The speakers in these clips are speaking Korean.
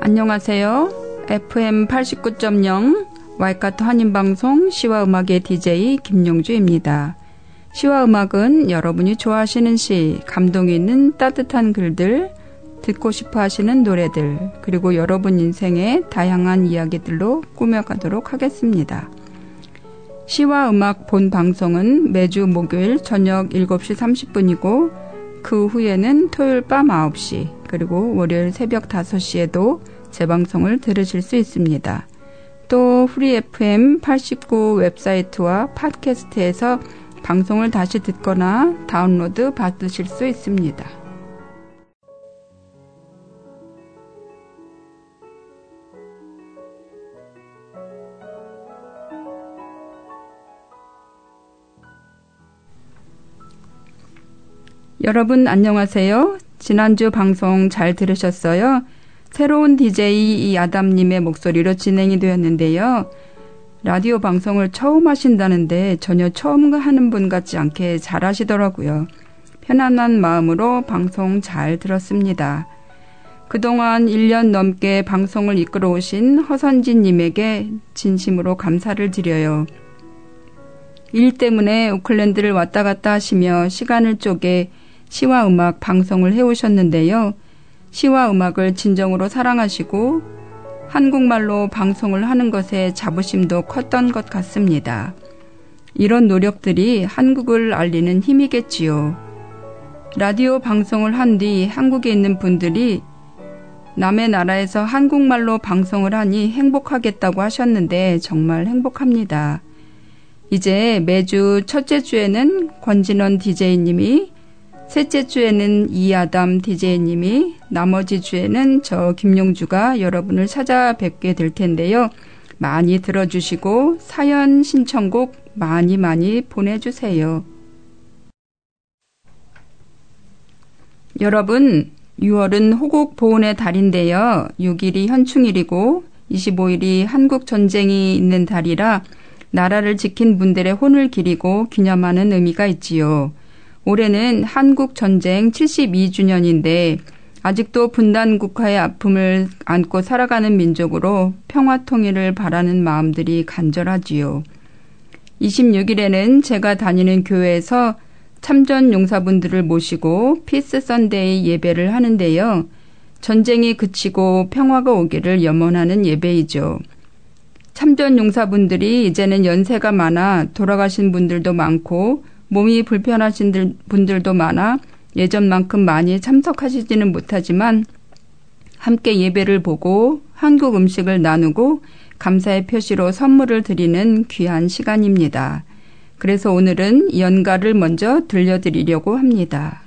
안녕하세요. FM 89.0 와이카토 한인방송 시와 음악의 DJ 김용주입니다. 시와 음악은 여러분이 좋아하시는 시, 감동이 있는 따뜻한 글들, 듣고 싶어 하시는 노래들, 그리고 여러분 인생의 다양한 이야기들로 꾸며가도록 하겠습니다. 시와 음악 본 방송은 매주 목요일 저녁 7시 30분이고 그 후에는 토요일 밤 9시, 그리고 월요일 새벽 5시에도 재방송을 들으실 수 있습니다. 또 프리 FM 89 웹사이트와 팟캐스트에서 방송을 다시 듣거나 다운로드 받으실 수 있습니다. 여러분 안녕하세요. 지난주 방송 잘 들으셨어요? 새로운 DJ 이아담님의 목소리로 진행이 되었는데요. 라디오 방송을 처음 하신다는데 전혀 처음 하는 분 같지 않게 잘 하시더라고요. 편안한 마음으로 방송 잘 들었습니다. 그동안 1년 넘게 방송을 이끌어 오신 허선진님에게 진심으로 감사를 드려요. 일 때문에 오클랜드를 왔다 갔다 하시며 시간을 쪼개 시와 음악 방송을 해오셨는데요. 시와 음악을 진정으로 사랑하시고 한국말로 방송을 하는 것에 자부심도 컸던 것 같습니다. 이런 노력들이 한국을 알리는 힘이겠지요. 라디오 방송을 한 뒤 한국에 있는 분들이 남의 나라에서 한국말로 방송을 하니 행복하겠다고 하셨는데 정말 행복합니다. 이제 매주 첫째 주에는 권진원 DJ님이, 셋째 주에는 이아담 DJ님이, 나머지 주에는 저 김용주가 여러분을 찾아뵙게 될 텐데요. 많이 들어주시고 사연 신청곡 많이 많이 보내주세요. 여러분, 6월은 호국 보훈의 달인데요. 6일이 현충일이고 25일이 한국 전쟁이 있는 달이라 나라를 지킨 분들의 혼을 기리고 기념하는 의미가 있지요. 올해는 한국전쟁 72주년인데 아직도 분단국가의 아픔을 안고 살아가는 민족으로 평화통일을 바라는 마음들이 간절하지요. 26일에는 제가 다니는 교회에서 참전용사분들을 모시고 피스 선데이 예배를 하는데요. 전쟁이 그치고 평화가 오기를 염원하는 예배이죠. 참전용사분들이 이제는 연세가 많아 돌아가신 분들도 많고 몸이 불편하신 분들도 많아 예전만큼 많이 참석하시지는 못하지만 함께 예배를 보고 한국 음식을 나누고 감사의 표시로 선물을 드리는 귀한 시간입니다. 그래서 오늘은 연가를 먼저 들려드리려고 합니다.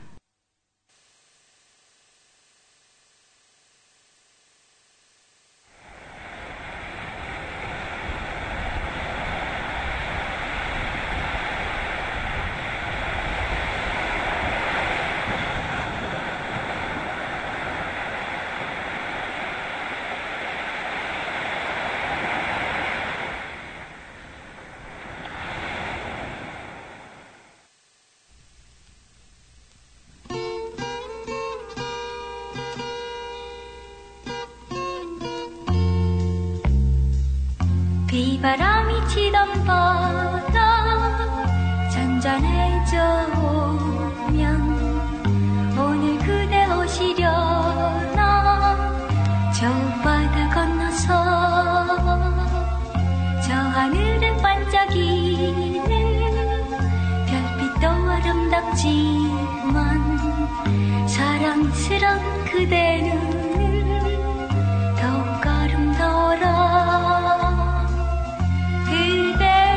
바람이 치던 바다 잔잔해져 오면 오늘 그대 오시려나 저 바다 건너서 저 하늘에 반짝이는 별빛도 아름답지만 사랑스런 그대 눈은 더욱 아름다워라 그대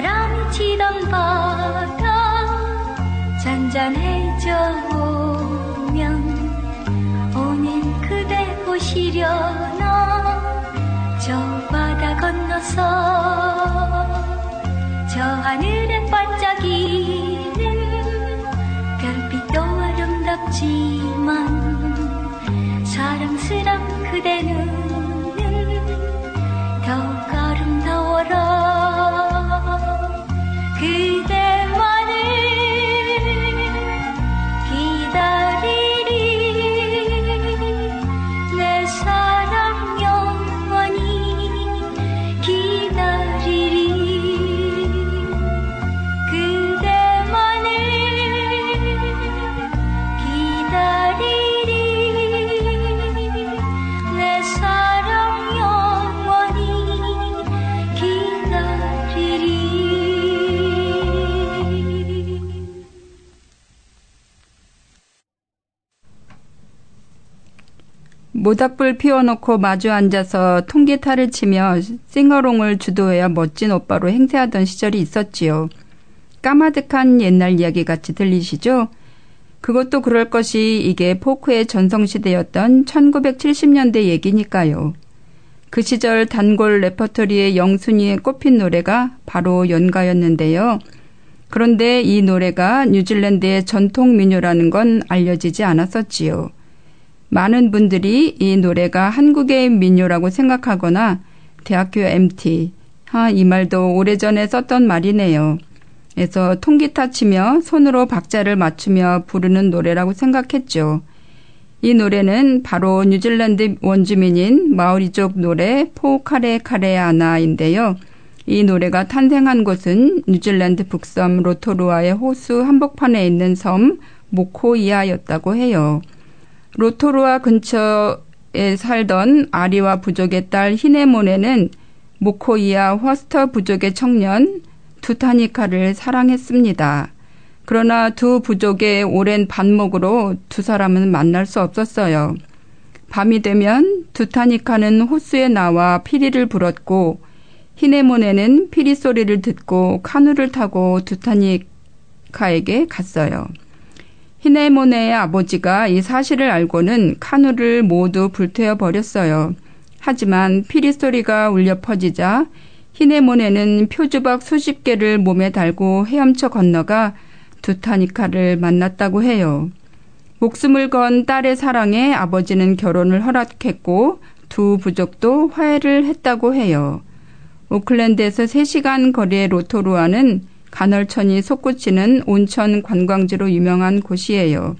바람이 치던 바다 잔잔해져 오면 오늘 그대 보시려나 저 바다 건너서 저 하늘에 반짝이는 별빛도 아름답지만 사랑스런 그대 눈은 더욱 아름다워라 그대만을 기다리리 내 사랑 영원히 기다리리 그대만을 기다리리 내 사랑 영원히 기다리리 모닥불 피워놓고 마주 앉아서 통기타를 치며 싱어롱을 주도해야 멋진 오빠로 행세하던 시절이 있었지요. 까마득한 옛날 이야기같이 들리시죠? 그것도 그럴 것이 이게 포크의 전성시대였던 1970년대 얘기니까요. 그 시절 단골 레퍼토리의 영순위에 꼽힌 노래가 바로 연가였는데요. 그런데 이 노래가 뉴질랜드의 전통 민요라는 건 알려지지 않았었지요. 많은 분들이 이 노래가 한국의 민요라고 생각하거나 대학교 MT, 이 말도 오래전에 썼던 말이네요. 그래서 통기타 치며 손으로 박자를 맞추며 부르는 노래라고 생각했죠. 이 노래는 바로 뉴질랜드 원주민인 마오리족 노래 포카레 카레아나인데요. 이 노래가 탄생한 곳은 뉴질랜드 북섬 로토루아의 호수 한복판에 있는 섬 모코이아였다고 해요. 로토루아 근처에 살던 아리와 부족의 딸 히네모네는 모코이아 허스터 부족의 청년 투타니카를 사랑했습니다. 그러나 두 부족의 오랜 반목으로 두 사람은 만날 수 없었어요. 밤이 되면 투타니카는 호수에 나와 피리를 불었고 히네모네는 피리 소리를 듣고 카누를 타고 투타니카에게 갔어요. 히네모네의 아버지가 이 사실을 알고는 카누를 모두 불태워버렸어요. 하지만 피리 소리가 울려 퍼지자 히네모네는 표주박 수십 개를 몸에 달고 헤엄쳐 건너가 투타니카를 만났다고 해요. 목숨을 건 딸의 사랑에 아버지는 결혼을 허락했고 두 부족도 화해를 했다고 해요. 오클랜드에서 3시간 거리의 로토루아는 간헐천이 솟구치는 온천 관광지로 유명한 곳이에요.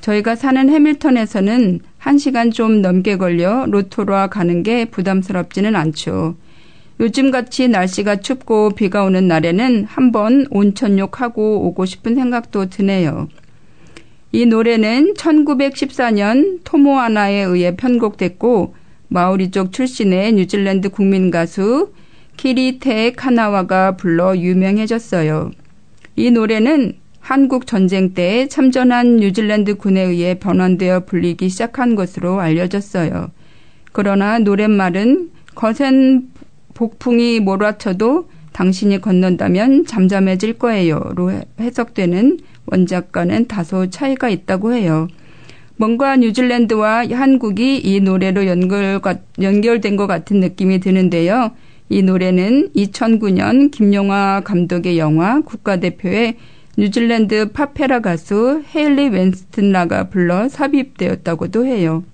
저희가 사는 해밀턴에서는 1시간 좀 넘게 걸려 로토루아 가는 게 부담스럽지는 않죠. 요즘같이 날씨가 춥고 비가 오는 날에는 한번 온천욕 하고 오고 싶은 생각도 드네요. 이 노래는 1914년 토모아나에 의해 편곡됐고 마오리족 출신의 뉴질랜드 국민 가수 키리테 카나와가 불러 유명해졌어요. 이 노래는 한국 전쟁 때 참전한 뉴질랜드 군에 의해 변환되어 불리기 시작한 것으로 알려졌어요. 그러나 노랫말은 거센 폭풍이 몰아쳐도 당신이 건넌다면 잠잠해질 거예요로 해석되는 원작과는 다소 차이가 있다고 해요. 뭔가 뉴질랜드와 한국이 이 노래로 연결된 것 같은 느낌이 드는데요. 이 노래는 2009년 김용화 감독의 영화 국가대표에 뉴질랜드 파페라 가수 헤일리 웬스튼라가 불러 삽입되었다고도 해요.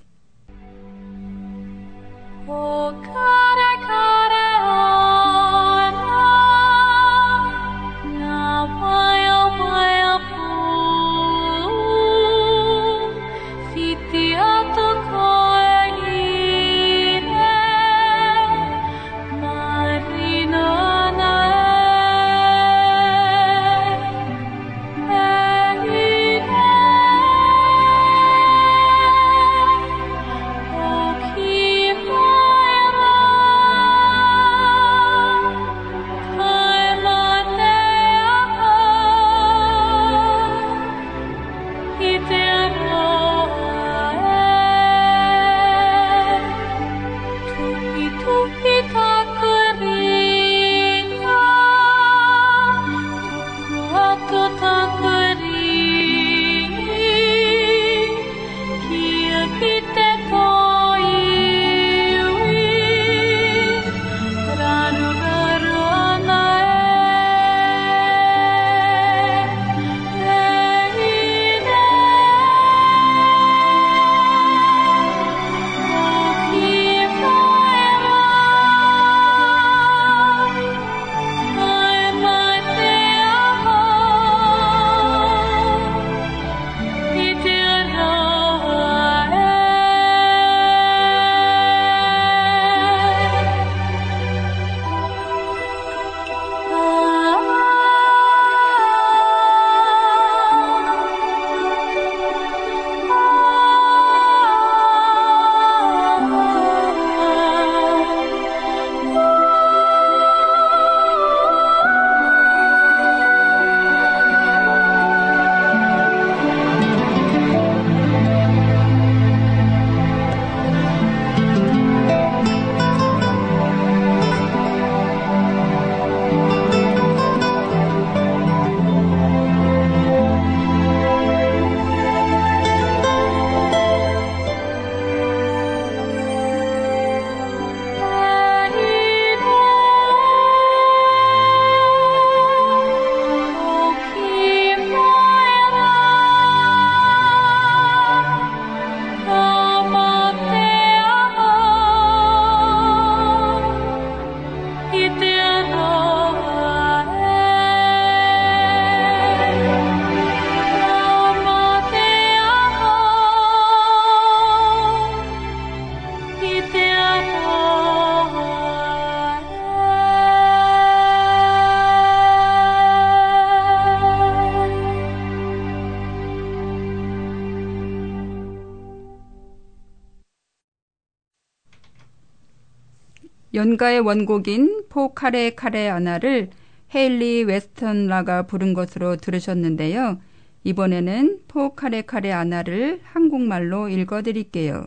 연가의 원곡인 포 카레 카레 아나를 헤일리 웨스턴 라가 부른 것으로 들으셨는데요. 이번에는 포 카레 카레 아나를 한국말로 읽어드릴게요.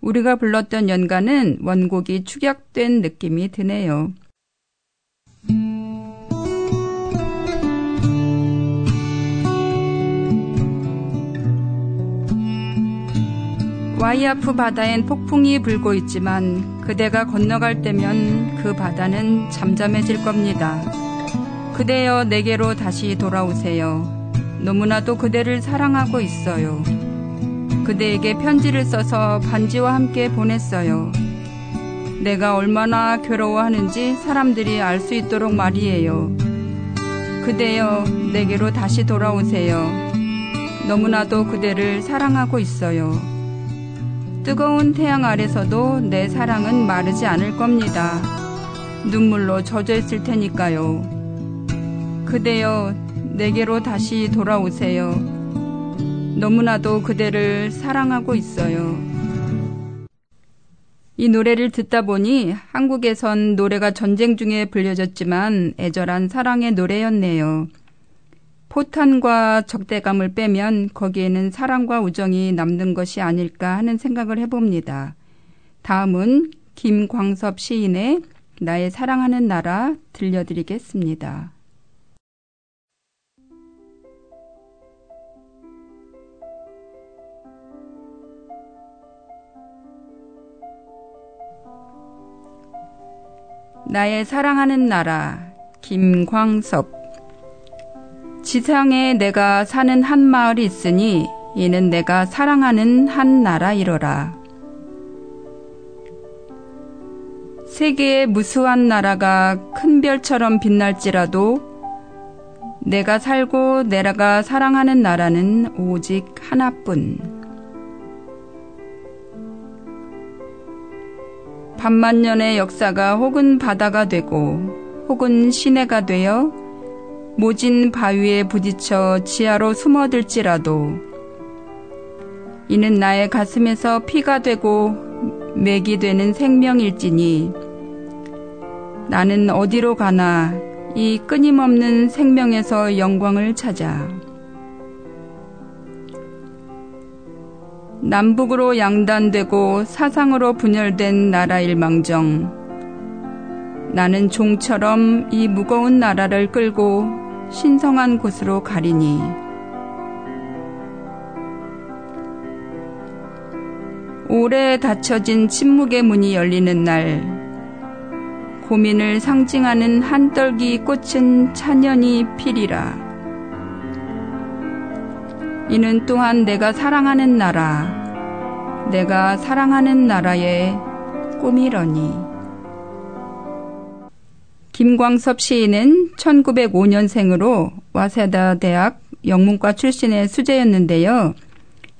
우리가 불렀던 연가는 원곡이 축약된 느낌이 드네요. 와이아프 바다엔 폭풍이 불고 있지만 그대가 건너갈 때면 그 바다는 잠잠해질 겁니다. 그대여 내게로 다시 돌아오세요. 너무나도 그대를 사랑하고 있어요. 그대에게 편지를 써서 반지와 함께 보냈어요. 내가 얼마나 괴로워하는지 사람들이 알 수 있도록 말이에요. 그대여 내게로 다시 돌아오세요. 너무나도 그대를 사랑하고 있어요. 뜨거운 태양 아래서도 내 사랑은 마르지 않을 겁니다. 눈물로 젖어 있을 테니까요. 그대여 내게로 다시 돌아오세요. 너무나도 그대를 사랑하고 있어요. 이 노래를 듣다 보니 한국에선 노래가 전쟁 중에 불려졌지만 애절한 사랑의 노래였네요. 포탄과 적대감을 빼면 거기에는 사랑과 우정이 남는 것이 아닐까 하는 생각을 해봅니다. 다음은 김광섭 시인의 나의 사랑하는 나라 들려드리겠습니다. 나의 사랑하는 나라, 김광섭. 지상에 내가 사는 한 마을이 있으니 이는 내가 사랑하는 한 나라이로라. 세계의 무수한 나라가 큰 별처럼 빛날지라도 내가 살고 내가 사랑하는 나라는 오직 하나뿐. 반만년의 역사가 혹은 바다가 되고 혹은 시내가 되어 모진 바위에 부딪혀 지하로 숨어들지라도 이는 나의 가슴에서 피가 되고 맥이 되는 생명일지니 나는 어디로 가나 이 끊임없는 생명에서 영광을 찾아. 남북으로 양단되고 사상으로 분열된 나라일망정 나는 종처럼 이 무거운 나라를 끌고 신성한 곳으로 가리니 오래 닫혀진 침묵의 문이 열리는 날 고민을 상징하는 한떨기 꽃은 찬연히 피리라. 이는 또한 내가 사랑하는 나라, 내가 사랑하는 나라의 꿈이러니. 김광섭 시인은 1905년생으로 와세다 대학 영문과 출신의 수재였는데요.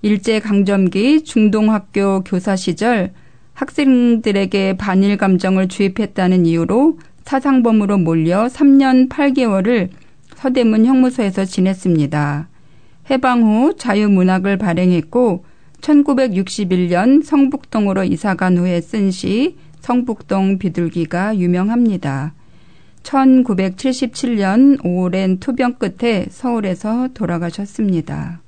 일제강점기 중동학교 교사 시절 학생들에게 반일 감정을 주입했다는 이유로 사상범으로 몰려 3년 8개월을 서대문 형무소에서 지냈습니다. 해방 후 자유문학을 발행했고 1961년 성북동으로 이사간 후에 쓴 시 성북동 비둘기가 유명합니다. 1977년 오랜 투병 끝에 서울에서 돌아가셨습니다.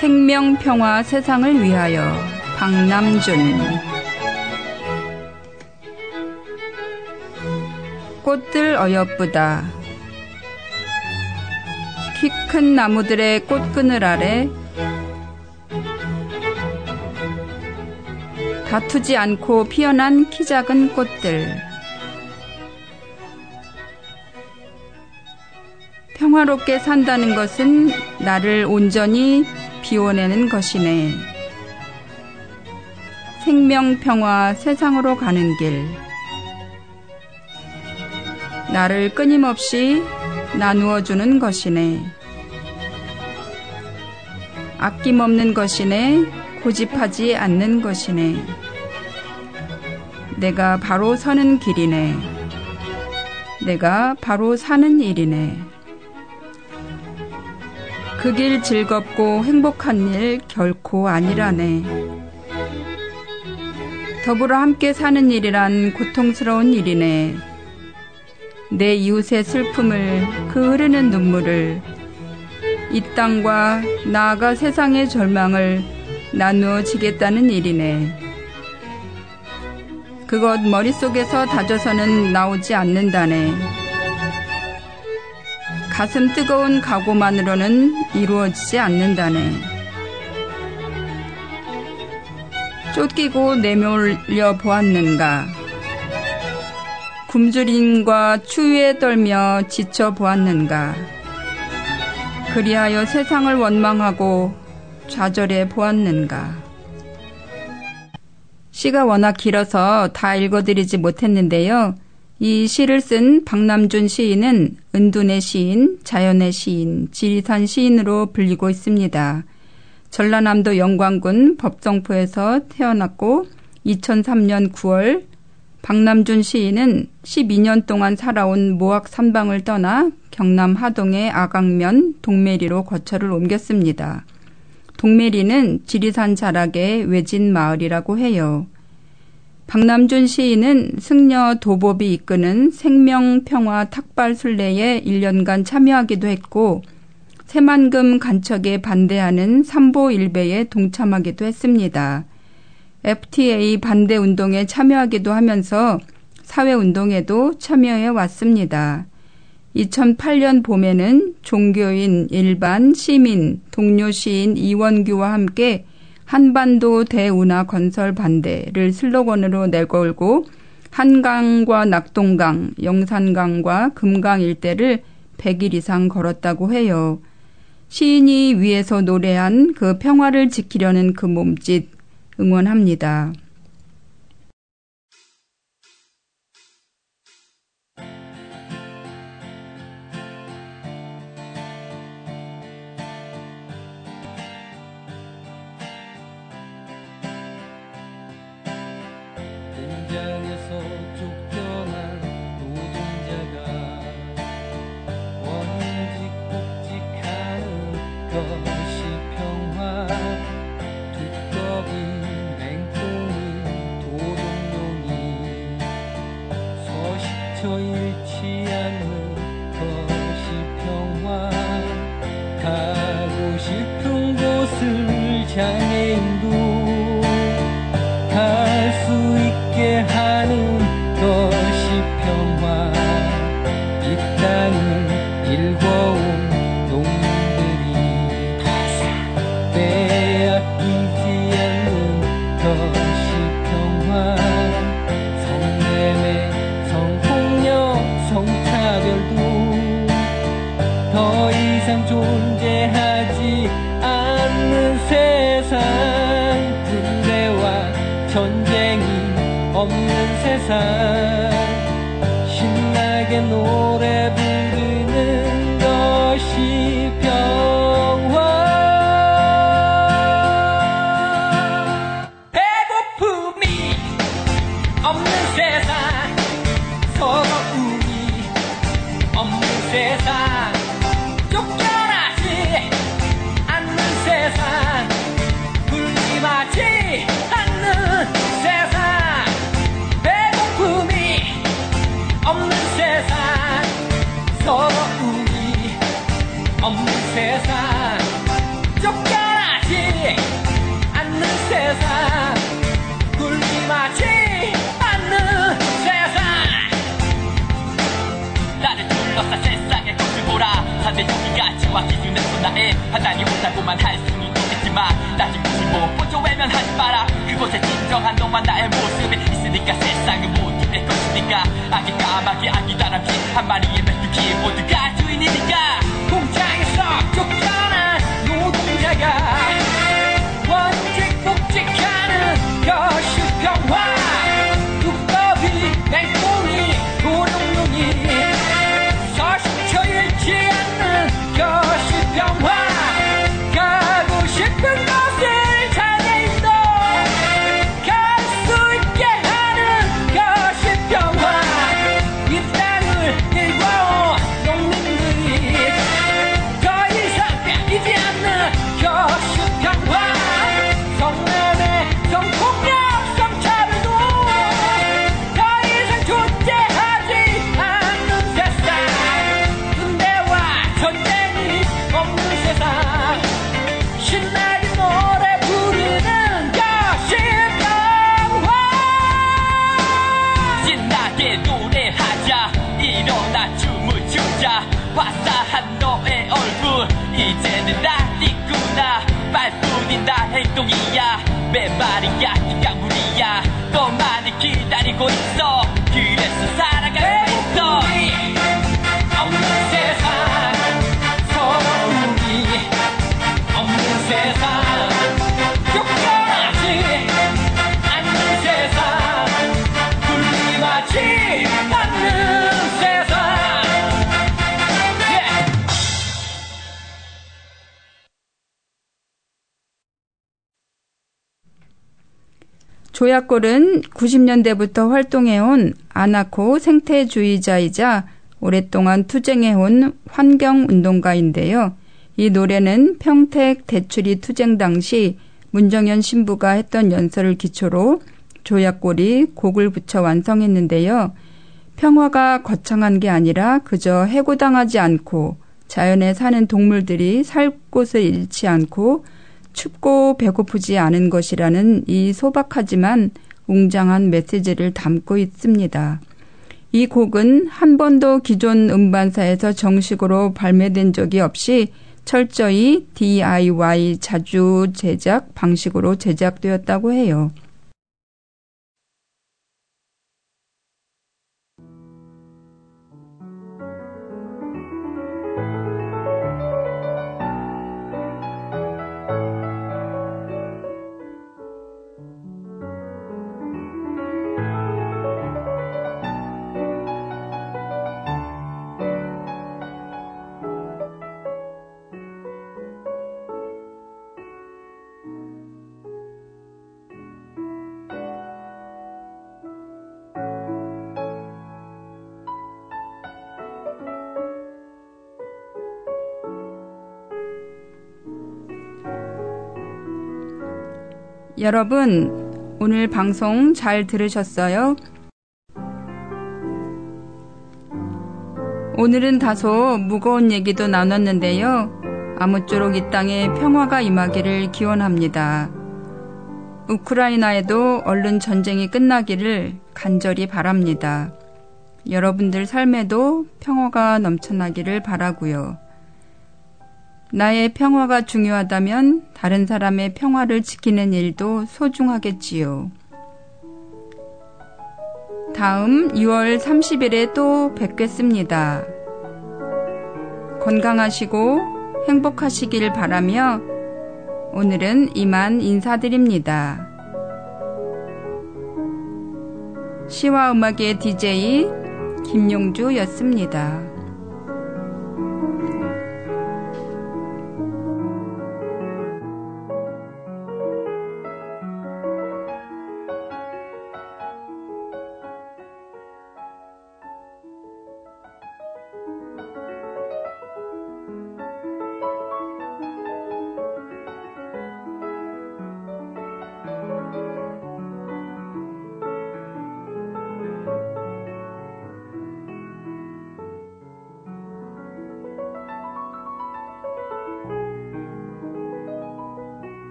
생명 평화 세상을 위하여 박남준. 꽃들 어여쁘다. 키 큰 나무들의 꽃그늘 아래 다투지 않고 피어난 키 작은 꽃들. 평화롭게 산다는 것은 나를 온전히 비워내는 것이네. 생명 평화 세상으로 가는 길. 나를 끊임없이 나누어주는 것이네. 아낌없는 것이네. 고집하지 않는 것이네. 내가 바로 서는 길이네. 내가 바로 사는 일이네. 그 길 즐겁고 행복한 일 결코 아니라네. 더불어 함께 사는 일이란 고통스러운 일이네. 내 이웃의 슬픔을, 그 흐르는 눈물을, 이 땅과 나아가 세상의 절망을 나누어 지겠다는 일이네. 그것 머릿속에서 다져서는 나오지 않는다네. 가슴 뜨거운 각오만으로는 이루어지지 않는다네. 쫓기고 내몰려 보았는가. 굶주림과 추위에 떨며 지쳐 보았는가. 그리하여 세상을 원망하고 좌절해 보았는가. 시가 워낙 길어서 다 읽어드리지 못했는데요. 이 시를 쓴 박남준 시인은 은둔의 시인, 자연의 시인, 지리산 시인으로 불리고 있습니다. 전라남도 영광군 법성포에서 태어났고 2003년 9월 박남준 시인은 12년 동안 살아온 모악 산방을 떠나 경남 하동의 아강면 동메리로 거처를 옮겼습니다. 동메리는 지리산 자락의 외진 마을이라고 해요. 박남준 시인은 승려 도법이 이끄는 생명평화 탁발순례에 1년간 참여하기도 했고 새만금 간척에 반대하는 삼보일배에 동참하기도 했습니다. FTA 반대운동에 참여하기도 하면서 사회운동에도 참여해 왔습니다. 2008년 봄에는 종교인, 일반, 시민, 동료 시인 이원규와 함께 한반도 대운하 건설 반대를 슬로건으로 내걸고 한강과 낙동강, 영산강과 금강 일대를 100일 이상 걸었다고 해요. 시인이 위에서 노래한 그 평화를 지키려는 그 몸짓 응원합니다. 신나게 노래 부르는 것이 평화. 배고픔이 없는 세상, 서러움이 없는 세상, 쫓겨나지 않는 세상, 굶림하지 않는 세상, 서러움이 없는 세상, 쫓겨나지 않는 세상, 굶림하지 않는 세상. 나를 둘러싼 세상의 것을 보라. 사대 여기 가치와 기준에서 나의 판단이 옳다고만 할 수는 없겠지만 나중 보시고 먼저 외면하지 마라. 그곳에 진정한 너와 나의 모습이 있으니까 세상은 모두의 것이니까. 아기 까마귀 아기 다람쥐 한 마리의 메뚜기 모두가 주인이니까. 공장에서 쫓겨난 노동자가 원칙 복직하는 것이 평화. 두꺼비 맹꽁이 도룡뇽이 서식처일지 않는 것이 평화. 가고 싶은 것을 잘해 있어 갈 수 있게 하는 메마리야 네가 무리야 더 많이 기다리고 있어 그래서 살아가고 있어 없는 세상 서운이 없는 세상 욕하지 않는 세상 불림하지 않는 조약골은 90년대부터 활동해온 아나코 생태주의자이자 오랫동안 투쟁해온 환경운동가인데요. 이 노래는 평택 대출이 투쟁 당시 문정연 신부가 했던 연설을 기초로 조약골이 곡을 붙여 완성했는데요. 평화가 거창한 게 아니라 그저 해고당하지 않고 자연에 사는 동물들이 살 곳을 잃지 않고 춥고 배고프지 않은 것이라는 이 소박하지만 웅장한 메시지를 담고 있습니다. 이 곡은 한 번도 기존 음반사에서 정식으로 발매된 적이 없이 철저히 DIY 자주 제작 방식으로 제작되었다고 해요. 여러분, 오늘 방송 잘 들으셨어요? 오늘은 다소 무거운 얘기도 나눴는데요. 아무쪼록 이 땅에 평화가 임하기를 기원합니다. 우크라이나에도 얼른 전쟁이 끝나기를 간절히 바랍니다. 여러분들 삶에도 평화가 넘쳐나기를 바라고요. 나의 평화가 중요하다면 다른 사람의 평화를 지키는 일도 소중하겠지요. 다음 6월 30일에 또 뵙겠습니다. 건강하시고 행복하시길 바라며 오늘은 이만 인사드립니다. 시와 음악의 DJ 김용주였습니다.